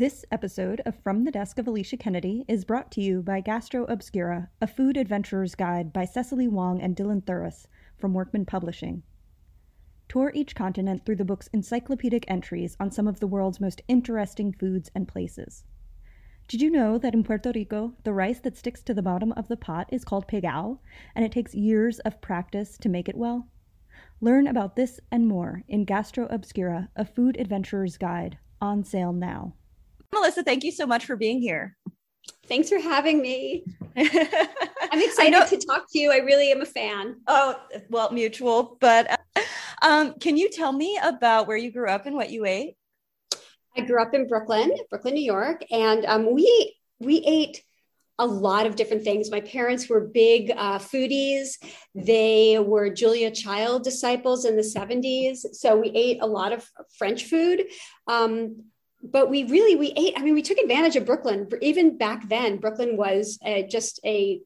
This episode of From the Desk of Alicia Kennedy is brought to you by Gastro Obscura, a food adventurer's guide by Cecily Wong and Dylan Thuras from Workman Publishing. Tour each continent through the book's encyclopedic entries on some of the world's most interesting foods and places. Did you know that in Puerto Rico, the rice that sticks to the bottom of the pot is called pegao, and it takes years of practice to make it well? Learn about this and more in Gastro Obscura, a food adventurer's guide, on sale now. Melissa, thank you so much for being here. Thanks for having me. I'm excited to talk to you. I really am a fan. Oh, well, mutual. But can you tell me about where you grew up and what you ate? I grew up in Brooklyn, New York. And we ate a lot of different things. My parents were big foodies. They were Julia Child disciples in the 70s. So we ate a lot of French food. But we took advantage of Brooklyn. Even back then, Brooklyn was a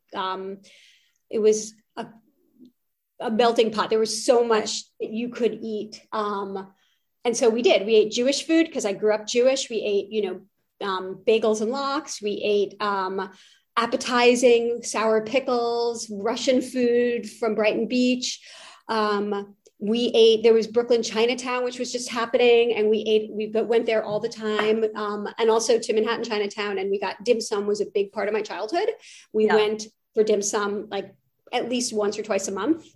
melting pot. There was so much that you could eat. And so we did. We ate Jewish food because I grew up Jewish. We ate, bagels and lox. We ate appetizing, sour pickles, Russian food from Brighton Beach. There was Brooklyn Chinatown, which was just happening. And we went there all the time. And also to Manhattan Chinatown, and we got dim sum was a big part of my childhood. We went for dim sum, at least once or twice a month,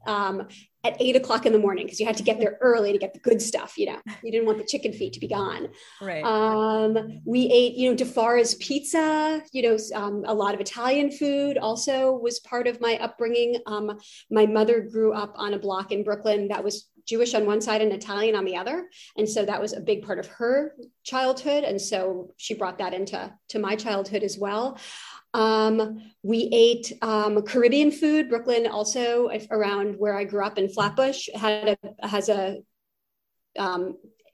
at 8 o'clock in the morning, because you had to get there early to get the good stuff. You didn't want the chicken feet to be gone. Right. We ate, DeFara's pizza, a lot of Italian food also was part of my upbringing. My mother grew up on a block in Brooklyn that was Jewish on one side and Italian on the other. And so that was a big part of her childhood. And so she brought that into my childhood as well. We ate Caribbean food. Brooklyn also, around where I grew up in Flatbush, has a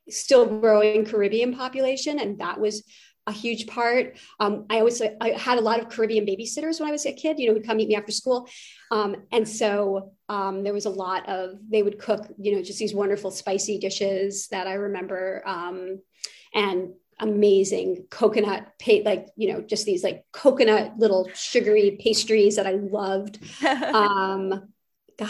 still growing Caribbean population, and that was a huge part. I had a lot of Caribbean babysitters when I was a kid. Would come meet me after school, and so there was a lot of they would cook just these wonderful spicy dishes that I remember, and amazing coconut just these coconut little sugary pastries that I loved.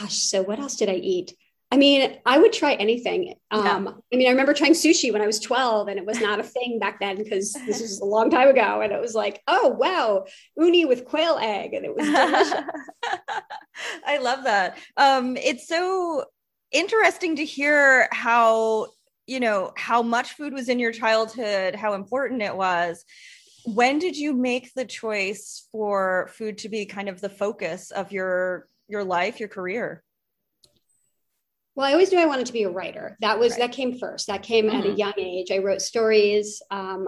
So what else did I eat? I would try anything. I remember trying sushi when I was 12, and it was not a thing back then because this was a long time ago. And it was like, oh, wow, uni with quail egg. And it was delicious. I love that. It's so interesting to hear how much food was in your childhood, how important it was. When did you make the choice for food to be kind of the focus of your life, your career? Well, I always knew I wanted to be a writer. That came first. That came at a young age. I wrote stories. For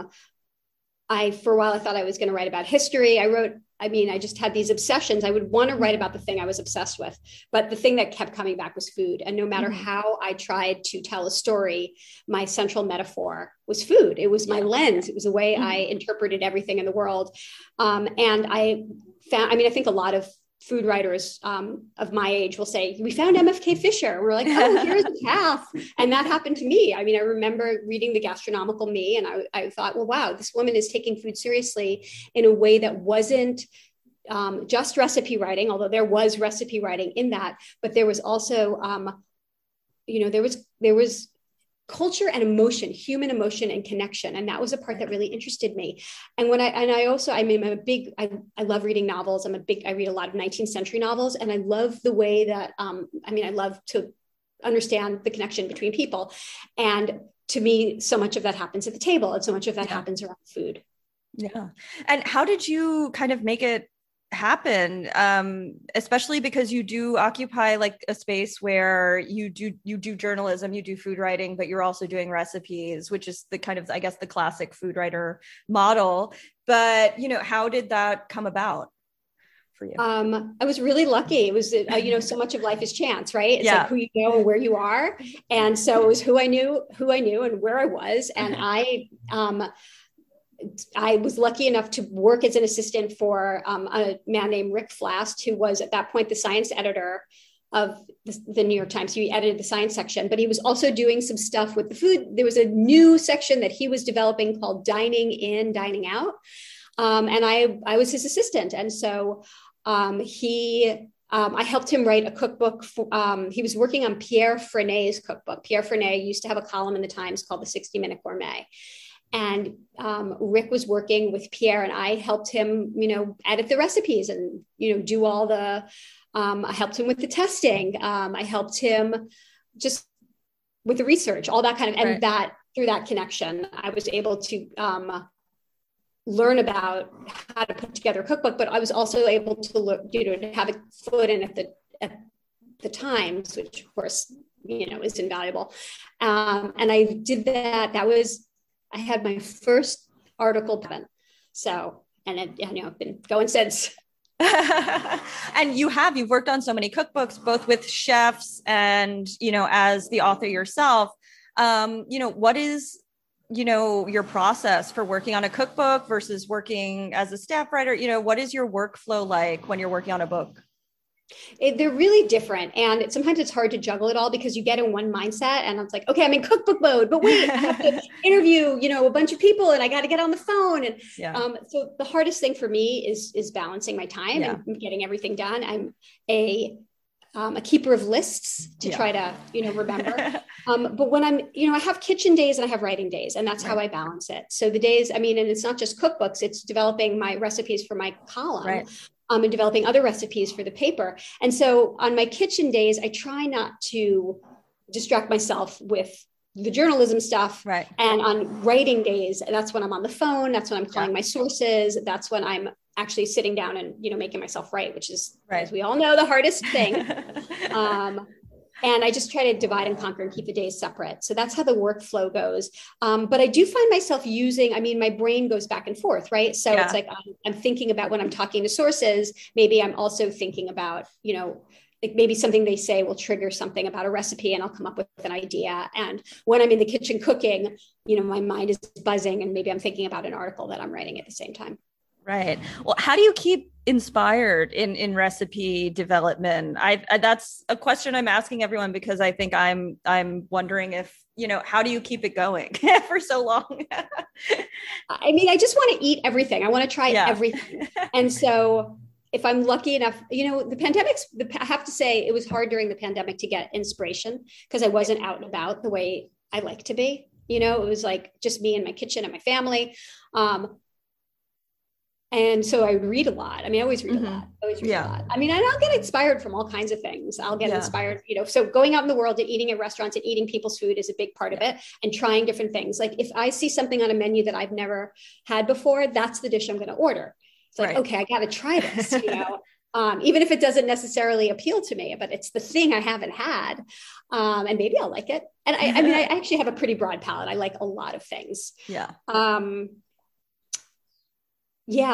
a while, I thought I was going to write about history. I just had these obsessions. I would want to write about the thing I was obsessed with, but the thing that kept coming back was food. And no matter how I tried to tell a story, my central metaphor was food. It was my lens. It was the way I interpreted everything in the world. And I found, I think a lot of food writers of my age will say, we found MFK Fisher. We're like, oh, here's the path. And that happened to me. I remember reading The Gastronomical Me, and I thought, well, wow, this woman is taking food seriously in a way that wasn't just recipe writing, although there was recipe writing in that, but there was also, there was culture and emotion, human emotion and connection. And that was a part that really interested me. And I love reading novels. I read a lot of 19th century novels, and I love the way that, I love to understand the connection between people. And to me, so much of that happens at the table, and so much of that happens around food. Yeah. And how did you kind of make it happen, especially because you do occupy a space where you do journalism, you do food writing, but you're also doing recipes, which is the kind of, I guess, the classic food writer model. But how did that come about for you? I was really lucky. It was so much of life is chance, right? It's who you know and where you are, and so it was who I knew and where I was, and I was lucky enough to work as an assistant for a man named Rick Flast, who was at that point the science editor of the New York Times. He edited the science section, but he was also doing some stuff with the food. There was a new section that he was developing called Dining In, Dining Out. And I was his assistant. And so I helped him write a cookbook. He was working on Pierre Frenet's cookbook. Pierre Frenet used to have a column in the Times called The 60-Minute Gourmet. And Rick was working with Pierre, and I helped him, edit the recipes and, do all the, I helped him with the testing. I helped him just with the research, all that kind of, and right. That through that connection, I was able to learn about how to put together a cookbook, but I was also able to look, to have a foot in at the Times, which of course, is invaluable. And I did that. I had my first article done. So, and I've been going since. And you've worked on so many cookbooks, both with chefs and, as the author yourself. What is, your process for working on a cookbook versus working as a staff writer? What is your workflow like when you're working on a book? They're really different. And sometimes it's hard to juggle it all because you get in one mindset and it's like, okay, I'm in cookbook mode, but wait, I have to interview, a bunch of people and I got to get on the phone. And so the hardest thing for me is balancing my time and getting everything done. I'm a keeper of lists to try to, remember. But when I'm, I have kitchen days and I have writing days, and that's how I balance it. So the days, and it's not just cookbooks, it's developing my recipes for my column. Right. And developing other recipes for the paper. And so on my kitchen days, I try not to distract myself with the journalism stuff. Right. And on writing days, that's when I'm on the phone. That's when I'm calling my sources. That's when I'm actually sitting down and, making myself write, which is, as we all know, the hardest thing. And I just try to divide and conquer and keep the days separate. So that's how the workflow goes. But I do find myself using, my brain goes back and forth, right? So it's like, I'm thinking about when I'm talking to sources, maybe I'm also thinking about, like maybe something they say will trigger something about a recipe and I'll come up with an idea. And when I'm in the kitchen cooking, my mind is buzzing and maybe I'm thinking about an article that I'm writing at the same time. Right. Well, how do you keep inspired in recipe development? That's a question I'm asking everyone because I think I'm wondering if, how do you keep it going for so long? I just want to eat everything. I want to try everything. And so if I'm lucky enough, I have to say it was hard during the pandemic to get inspiration because I wasn't out and about the way I like to be. It was like just me and my kitchen and my family. And so I read a lot. I always read a lot. And I'll get inspired from all kinds of things. I'll get inspired, so going out in the world and eating at restaurants and eating people's food is a big part of it, and trying different things. Like if I see something on a menu that I've never had before, that's the dish I'm going to order. It's like, okay, I got to try this, even if it doesn't necessarily appeal to me, but it's the thing I haven't had. And maybe I'll like it. And I actually have a pretty broad palate. I like a lot of things.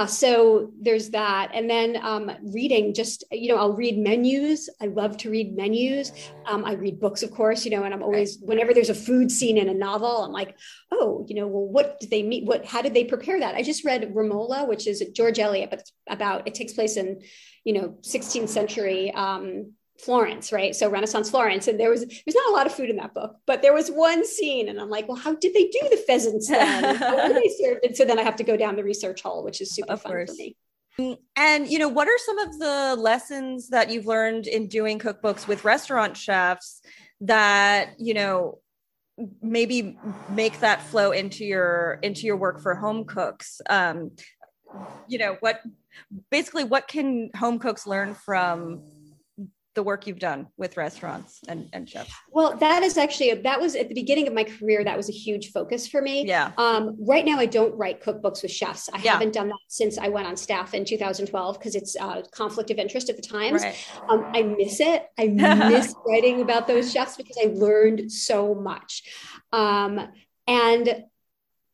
So there's that. And then reading, just, I'll read menus. I love to read menus. I read books, of course, and I'm always, whenever there's a food scene in a novel, I'm like, oh, what did they mean? How did they prepare that? I just read Romola, which is George Eliot, but it takes place in, 16th century Florence, right? So Renaissance Florence. And there's not a lot of food in that book, but there was one scene and I'm like, well, how did they do the pheasants then? How were they served? And so then I have to go down the research hole, which is super fun for me. And, what are some of the lessons that you've learned in doing cookbooks with restaurant chefs that, maybe make that flow into your work for home cooks? What can home cooks learn from the work you've done with restaurants and chefs? Well, that was at the beginning of my career. That was a huge focus for me. Right now I don't write cookbooks with chefs. I haven't done that since I went on staff in 2012 because it's a conflict of interest at the Times. Right. I miss it. I miss writing about those chefs because I learned so much.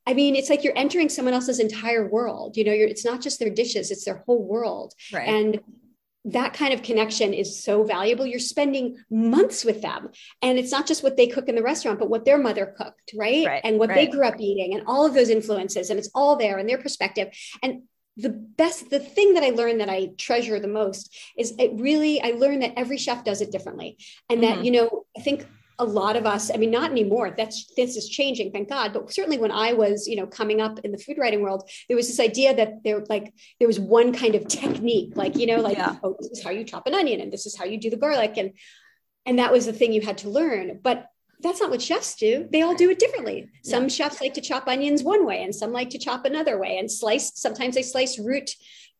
It's like you're entering someone else's entire world. It's not just their dishes, it's their whole world. Right. And that kind of connection is so valuable. You're spending months with them. And it's not just what they cook in the restaurant, but what their mother cooked, right? And what they grew up eating and all of those influences. And it's all there and their perspective. And the thing that I learned that I treasure the most is I learned that every chef does it differently. And that, I think a lot of us, I mean, not anymore, this is changing, thank God. But certainly when I was, coming up in the food writing world, there was this idea that there was one kind of technique, oh, this is how you chop an onion and this is how you do the garlic. And that was the thing you had to learn, but that's not what chefs do. They all do it differently. Some chefs like to chop onions one way and some like to chop another way and slice. Sometimes they slice root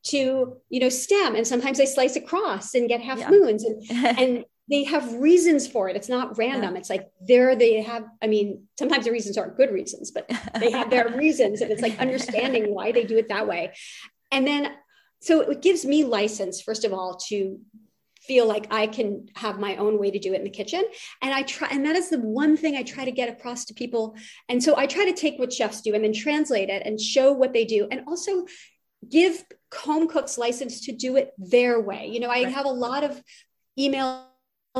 to, stem, and sometimes they slice across and get half moons and they have reasons for it. It's not random. It's like sometimes the reasons aren't good reasons, but they have their reasons. And it's like understanding why they do it that way. And then, so it gives me license, first of all, to feel like I can have my own way to do it in the kitchen. And and that is the one thing I try to get across to people. And so I try to take what chefs do and then translate it and show what they do. And also give home cooks license to do it their way. I have a lot of emails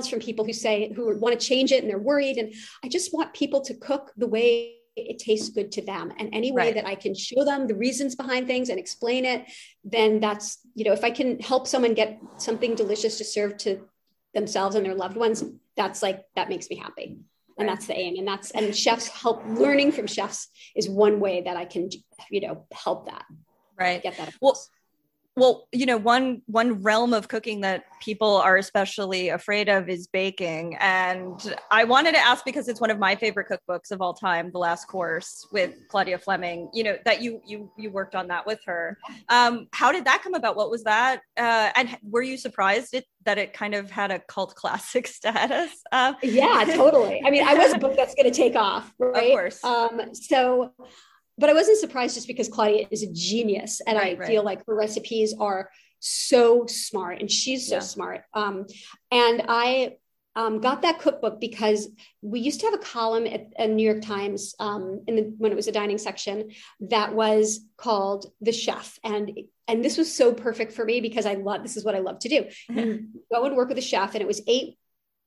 from people who want to change it and they're worried. And I just want people to cook the way it tastes good to them. And any way that I can show them the reasons behind things and explain it, then that's, if I can help someone get something delicious to serve to themselves and their loved ones, that makes me happy. And that's the aim. And chefs help, learning from chefs is one way that I can, help that. Right. Get that. Well, one realm of cooking that people are especially afraid of is baking. And I wanted to ask, because it's one of my favorite cookbooks of all time, The Last Course with Claudia Fleming, that you worked on that with her. How did that come about? What was that? And were you surprised that it kind of had a cult classic status? Yeah, totally. I mean, I was a book that's going to take off, right? Of course. But I wasn't surprised, just because Claudia is a genius, and I feel like her recipes are so smart, and she's so smart. And I got that cookbook because we used to have a column at New York Times when it was a dining section that was called The Chef. And this was so perfect for me because this is what I love to do. You go and work with a chef, and it was 8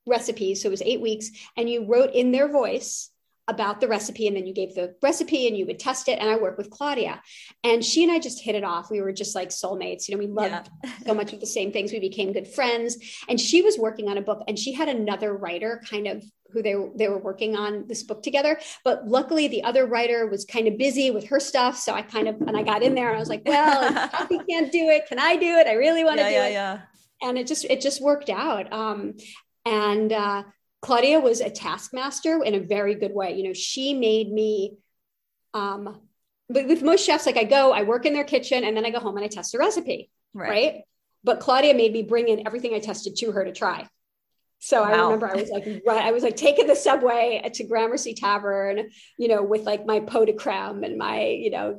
recipes. So it was 8 weeks, and you wrote in their voice about the recipe, and then you gave the recipe and you would test it. And I worked with Claudia, and she and I just hit it off. We were just like soulmates. We loved so much of the same things. We became good friends, and she was working on a book, and she had another writer kind of who they were working on this book together. But luckily the other writer was kind of busy with her stuff. So I got in there and I was like, well, Kathy can't do it. Can I do it? I really want to do it. Yeah. And it just worked out. Claudia was a taskmaster in a very good way. She made me, but with most chefs, I work in their kitchen and then I go home and I test the recipe. Right. But Claudia made me bring in everything I tested to her to try. So wow. I remember I was taking the subway to Gramercy Tavern, with my pot de crème and my,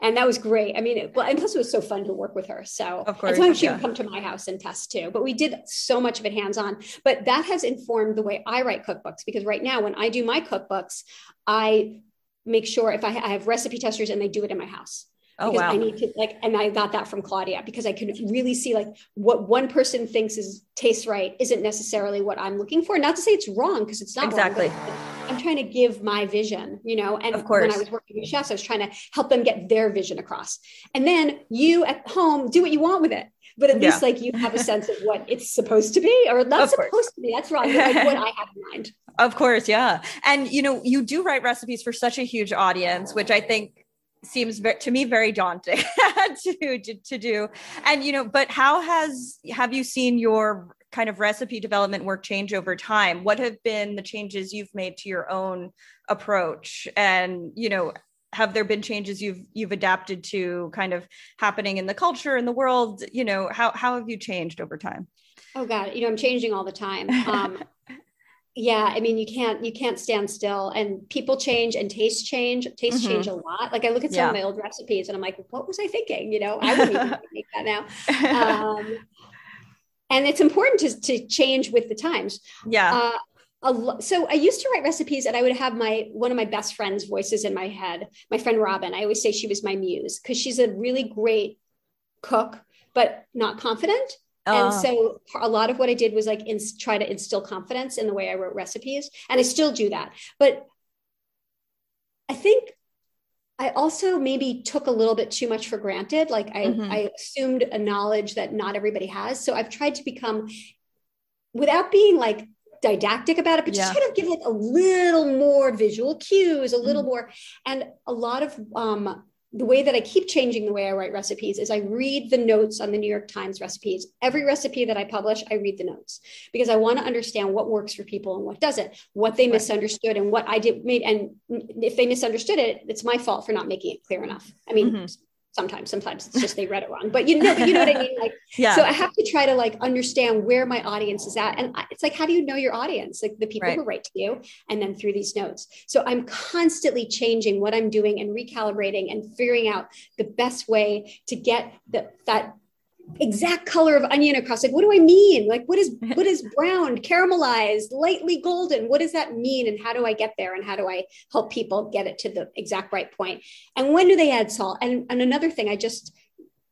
and that was great. I mean, and plus it was so fun to work with her. So of course, sometimes she would come to my house and test too, but we did so much of it hands-on. But that has informed the way I write cookbooks, because right now when I do my cookbooks, I make sure if I have recipe testers and they do it in my house. Oh, because wow. I need to and I got that from Claudia, because I could really see what one person thinks tastes right isn't necessarily what I'm looking for. Not to say it's wrong, because it's not exactly wrong, I'm trying to give my vision, and of course, when I was working with chefs, I was trying to help them get their vision across. And then you at home do what you want with it, but at least you have a sense of what it's supposed to be, or not supposed to be. That's wrong. What I have in mind. Of course. Yeah. And you do write recipes for such a huge audience, which I think seems to me very daunting to do. And, but have you seen your kind of recipe development work change over time? What have been the changes you've made to your own approach? And, have there been changes you've adapted to kind of happening in the culture, in the world? How have you changed over time? Oh God, I'm changing all the time. Yeah. I mean, you can't stand still, and people change and tastes change. Tastes change a lot. I look at some of my old recipes and I'm like, what was I thinking? I wouldn't even make that now. And it's important to change with the times. Yeah. So I used to write recipes, and I would have one of my best friend's voices in my head, my friend, Robin. I always say she was my muse, because she's a really great cook, but not confident. And so a lot of what I did was try to instill confidence in the way I wrote recipes. And I still do that. But I think I also maybe took a little bit too much for granted. Like I assumed a knowledge that not everybody has. So I've tried to become, without being like didactic about it, but just kind of give it a little more visual cues, a little more. And a lot of the way that I keep changing the way I write recipes is I read the notes on the New York Times recipes. Every recipe that I publish, I read the notes because I want to understand what works for people and what doesn't, what they misunderstood and what I did made. And if they misunderstood it, it's my fault for not making it clear enough. I mean, sometimes it's just, they read it wrong, but you know what I mean? Like, so I have to try to like understand where my audience is at. And it's like, how do you know your audience? Like the people who write to you and then through these notes. So I'm constantly changing what I'm doing and recalibrating and figuring out the best way to get that exact color of onion across. Like, what do I mean? Like, what is browned, caramelized, lightly golden? What does that mean? And how do I get there? And how do I help people get it to the exact right point? And when do they add salt? And another thing I just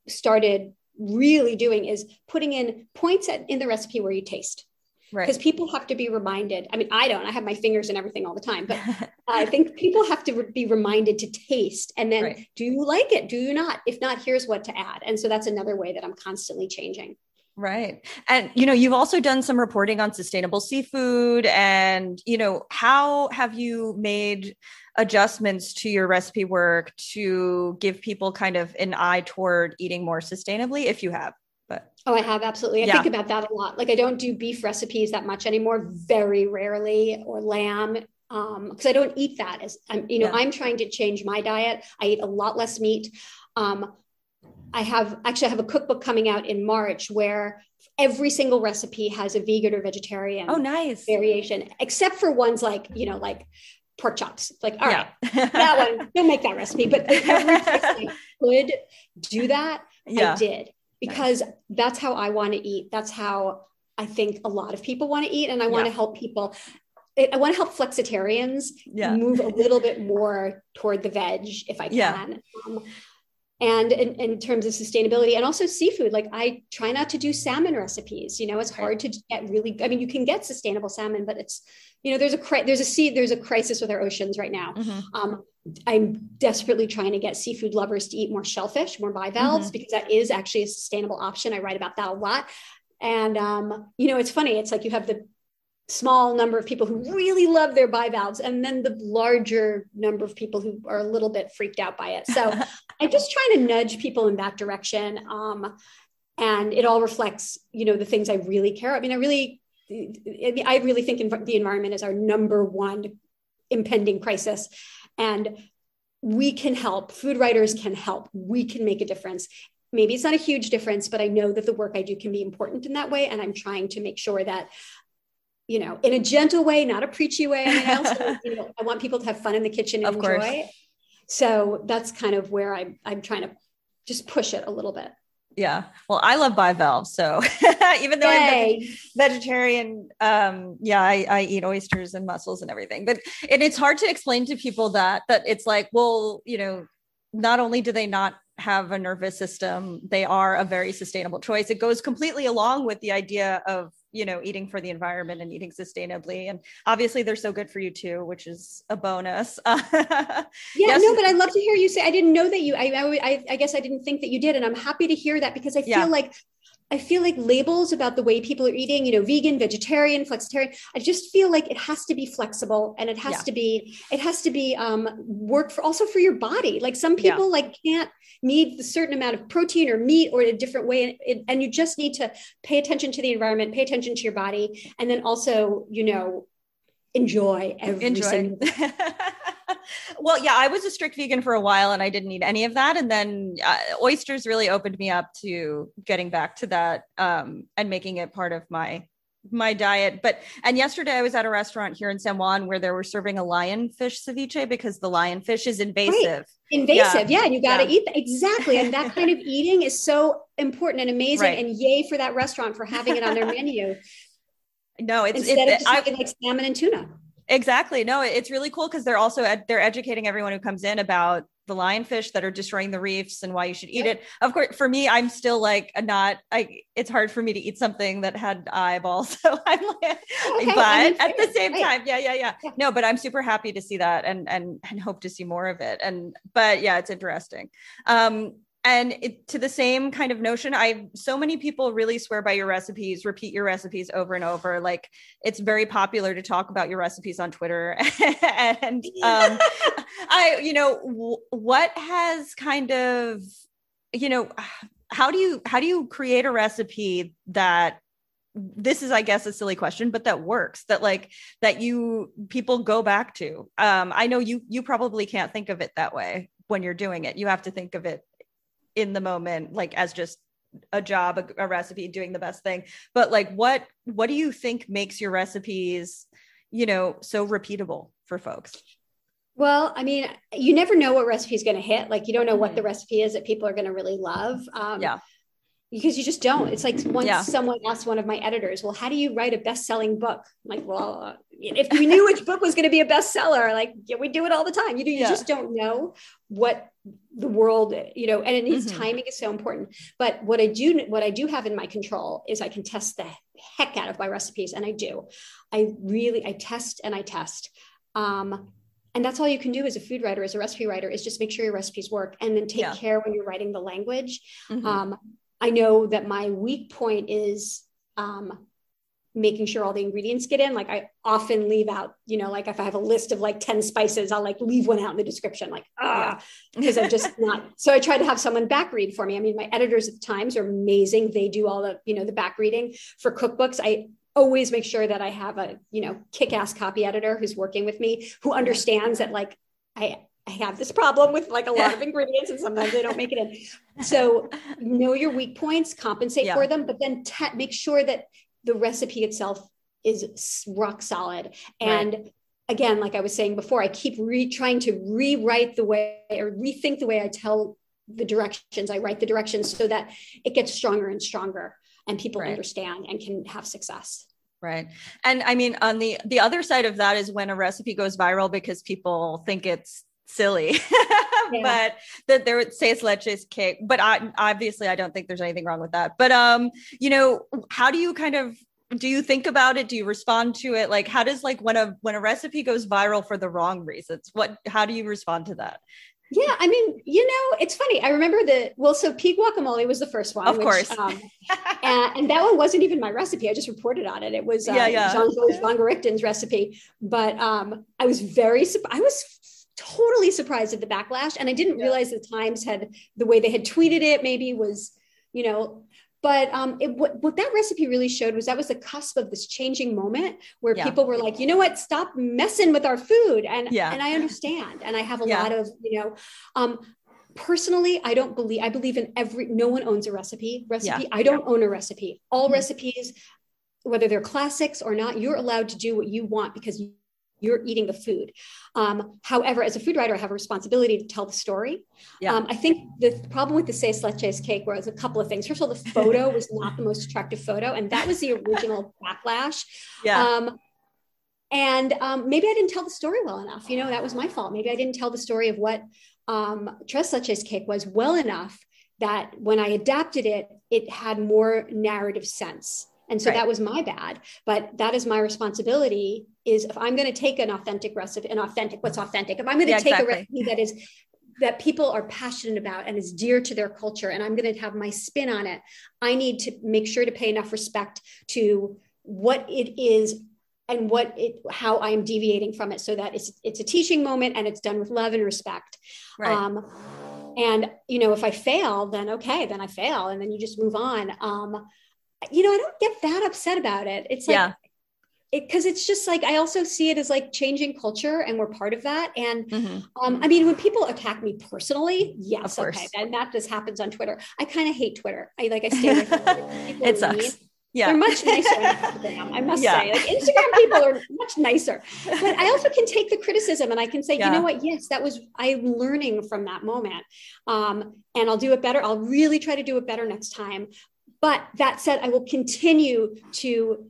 started really doing is putting in points in the recipe where you taste. Right. Because people have to be reminded. I mean, I have my fingers in everything all the time, but I think people have to be reminded to taste. And then do you like it? Do you not? If not, here's what to add. And so that's another way that I'm constantly changing. Right. And, you know, you've also done some reporting on sustainable seafood and, you know, how have you made adjustments to your recipe work to give people kind of an eye toward eating more sustainably if you have? Oh, I have. Absolutely. I think about that a lot. Like I don't do beef recipes that much anymore, very rarely, or lamb. Cause I don't eat that as I'm trying to change my diet. I eat a lot less meat. I have a cookbook coming out in March where every single recipe has a vegan or vegetarian variation, except for ones like, you know, like pork chops. It's like, all right, that one, don't make that recipe, but every place I could do that. I did. Because that's how I want to eat. That's how I think a lot of people want to eat. And I want to help people. I want to help flexitarians move a little bit more toward the veg if I can. And in terms of sustainability and also seafood, like I try not to do salmon recipes, you know, it's hard to get you can get sustainable salmon, but it's, you know, there's a crisis with our oceans right now. I'm desperately trying to get seafood lovers to eat more shellfish, more bivalves, because that is actually a sustainable option. I write about that a lot. And, you know, it's funny. It's like you have the small number of people who really love their bivalves and then the larger number of people who are a little bit freaked out by it. So I'm just trying to nudge people in that direction. And it all reflects, you know, the things I really care. I mean, I really think the environment is our number one impending crisis and we can help. Food writers can help. We can make a difference. Maybe it's not a huge difference, but I know that the work I do can be important in that way. And I'm trying to make sure that, you know, in a gentle way, not a preachy way. I mean, I also, you know, I want people to have fun in the kitchen and enjoy it. So that's kind of where I'm trying to just push it a little bit. Yeah. Well, I love bivalves. So even though I'm vegetarian, I eat oysters and mussels and everything, but it's hard to explain to people that it's like, well, you know, not only do they not have a nervous system, they are a very sustainable choice. It goes completely along with the idea of, you know, eating for the environment and eating sustainably. And obviously they're so good for you too, which is a bonus. No, but I'd love to hear you say, I didn't know that I guess I didn't think that you did. And I'm happy to hear that because I feel like, labels about the way people are eating, you know, vegan, vegetarian, flexitarian, I just feel like it has to be flexible and it has to be work for also for your body. Like some people like can't need a certain amount of protein or meat or in a different way. And you just need to pay attention to the environment, pay attention to your body. And then also, you know, enjoy everything. Well, I was a strict vegan for a while and I didn't eat any of that. And then oysters really opened me up to getting back to that and making it part of my diet. And yesterday I was at a restaurant here in San Juan where they were serving a lionfish ceviche because the lionfish is invasive. Right. Invasive. Yeah. You got to eat that. Exactly. And that kind of eating is so important and amazing. Right. And yay for that restaurant for having it on their menu. No, instead of just like salmon and tuna. Exactly. No, it's really cool because they're also, they're educating everyone who comes in about the lionfish that are destroying the reefs and why you should eat it. Of course, for me, I'm still like it's hard for me to eat something that had eyeballs. So I'm like, okay, but at the same time, yeah. No, but I'm super happy to see that and hope to see more of it. But yeah, it's interesting. To the same kind of notion, so many people really swear by your recipes, repeat your recipes over and over. Like, it's very popular to talk about your recipes on Twitter. And what has kind of, how do you create a recipe that, this is, I guess, a silly question, but that works, that people go back to. I know you probably can't think of it that way when you're doing it. You have to think of it in the moment, like as just a job, a recipe, doing the best thing. But like, what do you think makes your recipes, so repeatable for folks? Well, I mean, you never know what recipe is going to hit. Like, you don't know what the recipe is that people are going to really love. Because you just don't. It's like once someone asked one of my editors, well, how do you write a best-selling book? I'm like, well, if we knew which book was going to be a bestseller, like we do it all the time. You just don't know what the world, and it needs timing is so important. But what I do have in my control is I can test the heck out of my recipes. And I do. I test and I test. And that's all you can do as a food writer, as a recipe writer, is just make sure your recipes work and then take care when you're writing the language. I know that my weak point is making sure all the ingredients get in. Like, I often leave out, like if I have a list of like 10 spices, I'll like leave one out in the description, because I'm just not. So I try to have someone back read for me. I mean, my editors at the Times are amazing. They do all the, the back reading for cookbooks. I always make sure that I have a, kick-ass copy editor who's working with me, who understands that like, I have this problem with like a lot of ingredients and sometimes they don't make it in. So know your weak points, compensate for them, but then make sure that the recipe itself is rock solid. And again, like I was saying before, I keep trying to rewrite the way or rethink the way I tell the directions. I write the directions so that it gets stronger and stronger and people understand and can have success. Right. And I mean, on the other side of that is when a recipe goes viral because people think it's silly, but that there would say it's leches cake, but I don't think there's anything wrong with that. But, how do you do you think about it? Do you respond to it? Like, how does when a recipe goes viral for the wrong reasons, how do you respond to that? Yeah. I mean, it's funny. I remember so pea guacamole was the first one, of course. And that one wasn't even my recipe. I just reported on it. It was Jean-Claude Van Gorichten's recipe, but I was totally surprised at the backlash. And I didn't realize the Times had the way they had tweeted it maybe was, but what that recipe really showed was that was the cusp of this changing moment where people were like, you know what, stop messing with our food. And I understand. And I have a lot of, personally, I believe in no one owns a recipe. I don't own a recipe. All recipes, whether they're classics or not, you're allowed to do what you want because you're eating the food. However, as a food writer, I have a responsibility to tell the story. I think the problem with the Seis Leches cake was a couple of things. First of all, the photo was not the most attractive photo, and that was the original backlash. Maybe I didn't tell the story well enough. That was my fault. Maybe I didn't tell the story of what Tres Leches cake was well enough that when I adapted it, it had more narrative sense. And so that was my bad, but that is my responsibility is if I'm going to take an authentic recipe, what's authentic, if I'm going to take a recipe that people are passionate about and is dear to their culture, and I'm going to have my spin on it, I need to make sure to pay enough respect to what it is and how I'm deviating from it so that it's a teaching moment and it's done with love and respect. Right. If I fail, then I fail and then you just move on. I don't get that upset about it. It's like, because it's just like, I also see it as like changing culture and we're part of that. And when people attack me personally, yes. Okay. And that just happens on Twitter. I kind of hate Twitter. I stay with people. It sucks. Mean. Yeah. They're much nicer on Instagram, I must say. Like Instagram people are much nicer. But I also can take the criticism and I can say, you know what? Yes, that was, I'm learning from that moment. And I'll do it better. I'll really try to do it better next time. But that said, I will continue to,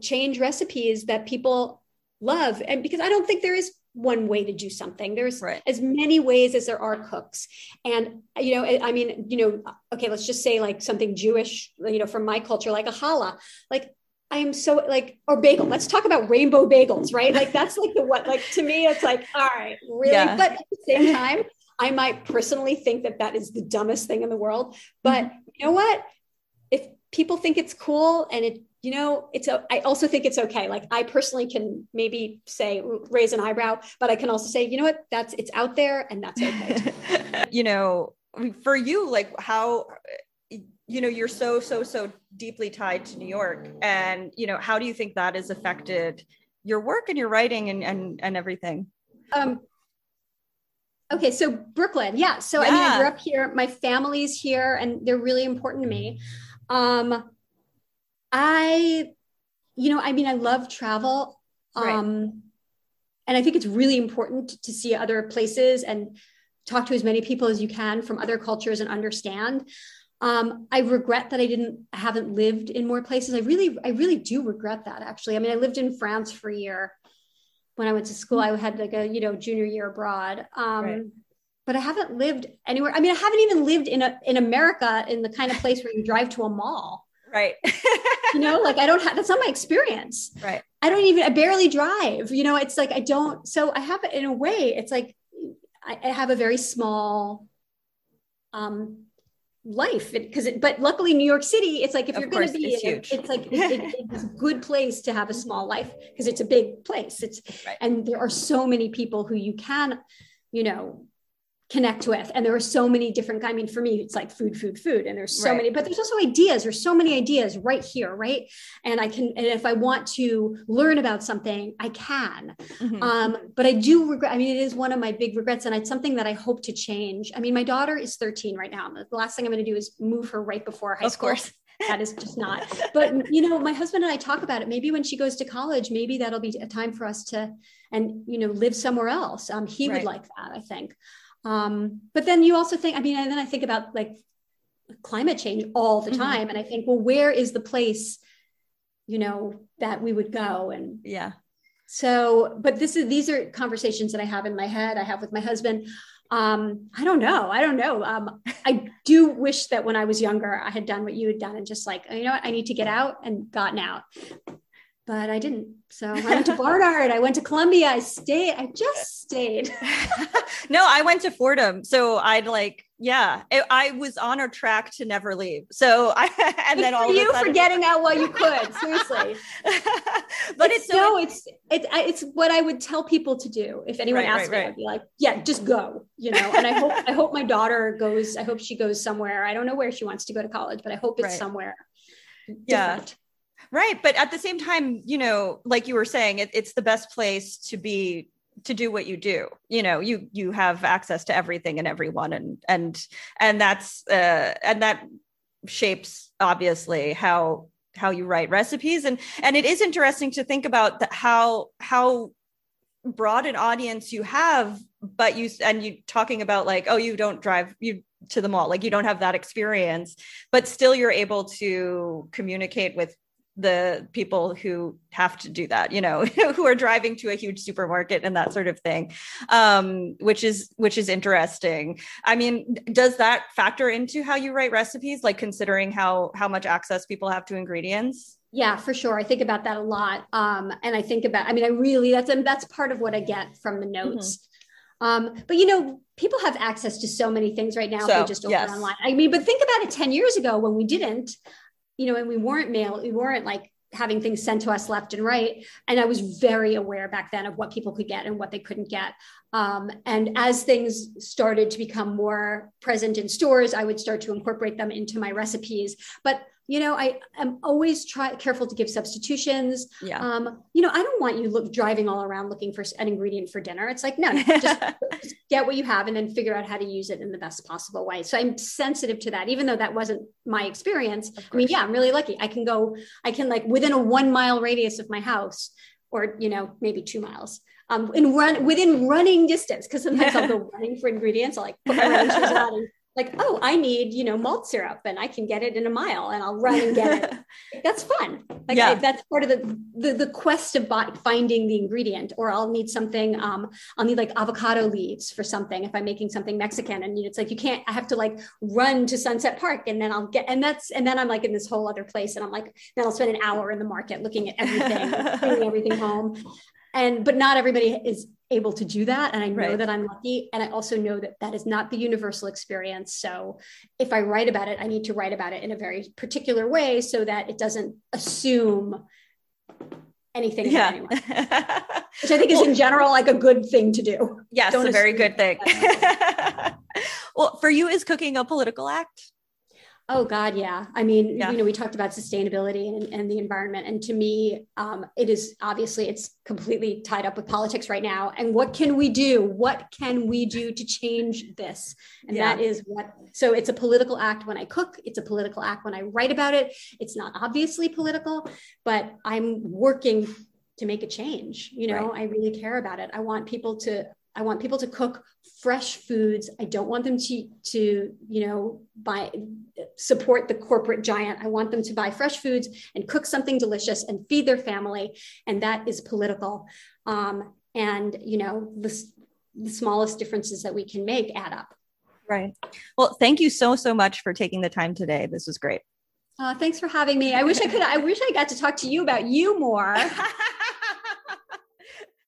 change recipes that people love. And because I don't think there is one way to do something. There's as many ways as there are cooks. And, you know, I mean, you know, okay, let's just say like something Jewish, you know, from my culture, like a challah, like I am so like, or bagel, let's talk about rainbow bagels, right? Like that's like the, what, like to me, it's like, all right, really? Yeah. But at the same time, I might personally think that that is the dumbest thing in the world, but you know what, if people think it's cool and it, you know, it's, I also think it's okay. Like I personally can maybe say, raise an eyebrow, but I can also say, you know what, that's, it's out there and that's okay. You know, for you, like how, you know, you're so deeply tied to New York and, you know, how do you think that has affected your work and your writing and everything? Okay. So Brooklyn. Yeah. So I mean, I grew up here, my family's here and they're really important to me. I love travel. And I think it's really important to see other places and talk to as many people as you can from other cultures and understand. I regret that I haven't lived in more places. I really do regret that actually. I mean, I lived in France for a year. When I went to school, I had like a, you know, junior year abroad, but I haven't lived anywhere. I mean, I haven't even lived in America in the kind of place where you drive to a mall. Right. You know, like that's not my experience. Right. I barely drive, you know, it's like, so I have it in a way, it's like, I have a very small, life but luckily New York City, it's like, if you're going to be in it, it's like, it's a good place to have a small life because it's a big place. It's, and there are so many people who you can, you know, connect with. And there are so many different, I mean, for me, it's like food. And there's so many, but there's also ideas. There's so many ideas right here. Right. And and if I want to learn about something, I can, but I do regret, I mean, it is one of my big regrets and it's something that I hope to change. I mean, my daughter is 13 right now. The last thing I'm going to do is move her right before high school. Of course. That is just not, but you know, my husband and I talk about it. Maybe when she goes to college, maybe that'll be a time for us to, and, you know, live somewhere else. He would like that, I think. But then you also think, I mean, and then I think about like climate change all the time. And I think, well, where is the place, you know, that we would go? And so, but these are conversations that I have in my head. I have with my husband. I don't know. I do wish that when I was younger, I had done what you had done and just like, you know what, I need to get out and gotten out. But I didn't. So I went to Barnard. I went to Columbia. I just stayed. No, I went to Fordham. So I'd like, I was on a track to never leave. So for getting out while you could, seriously. But it's what I would tell people to do. If anyone asked me, I'd be like, yeah, just go, you know? And I hope my daughter goes, I hope she goes somewhere. I don't know where she wants to go to college, but I hope it's somewhere different. Yeah. Right. But at the same time, you know, like you were saying, it's the best place to be, to do what you do. You know, you have access to everything and everyone. And that's, and that shapes obviously how you write recipes. And it is interesting to think about how broad an audience you have, but you talking about like, oh, you don't drive, you to the mall, like you don't have that experience, but still you're able to communicate with the people who have to do that, you know, who are driving to a huge supermarket and that sort of thing, which is interesting. I mean, does that factor into how you write recipes, like considering how much access people have to ingredients? Yeah, for sure. I think about that a lot. And I think about, I mean, I really, that's part of what I get from the notes. But you know, people have access to so many things right now. So, if they just order online. I mean, but think about it 10 years ago when we didn't, you know, and we weren't like having things sent to us left and right. And I was very aware back then of what people could get and what they couldn't get. And as things started to become more present in stores, I would start to incorporate them into my recipes. But, you know, I am always careful to give substitutions. Yeah. You know, I don't want you driving all around looking for an ingredient for dinner. It's like, no, just get what you have and then figure out how to use it in the best possible way. So I'm sensitive to that, even though that wasn't my experience. I mean, yeah, I'm really lucky. I can like within a 1 mile radius of my house or, you know, maybe 2 miles. And run within running distance. Cause sometimes I'll go running for ingredients. I'll like put my running shoes on and like, oh, I need, you know, malt syrup and I can get it in a mile and I'll run and get it. That's fun. Like yeah. That's part of the quest of finding the ingredient. Or I'll need something, I'll need like avocado leaves for something. If I'm making something Mexican, and it's like, you can't, I have to like run to Sunset Park and then I'll get, and then I'm like in this whole other place and I'm like, then I'll spend an hour in the market looking at everything, bringing everything home. But not everybody is able to do that. And I know that I'm lucky. And I also know that that is not the universal experience. So if I write about it, I need to write about it in a very particular way so that it doesn't assume anything about anyone. Which I think is in general, like a good thing to do. Yes, a very good thing. Well, for you, is cooking a political act? Oh God. Yeah. I mean, you know, we talked about sustainability and the environment. And to me, it is obviously it's completely tied up with politics right now. And what can we do? What can we do to change this? And that is so it's a political act when I cook, it's a political act when I write about it. It's not obviously political, but I'm working to make a change. You know, I really care about it. I want people to cook fresh foods. I don't want them to you know, support the corporate giant. I want them to buy fresh foods and cook something delicious and feed their family. And that is political. And, you know, the smallest differences that we can make add up. Right. Well, thank you so much for taking the time today. This was great. Thanks for having me. I wish I got to talk to you about you more.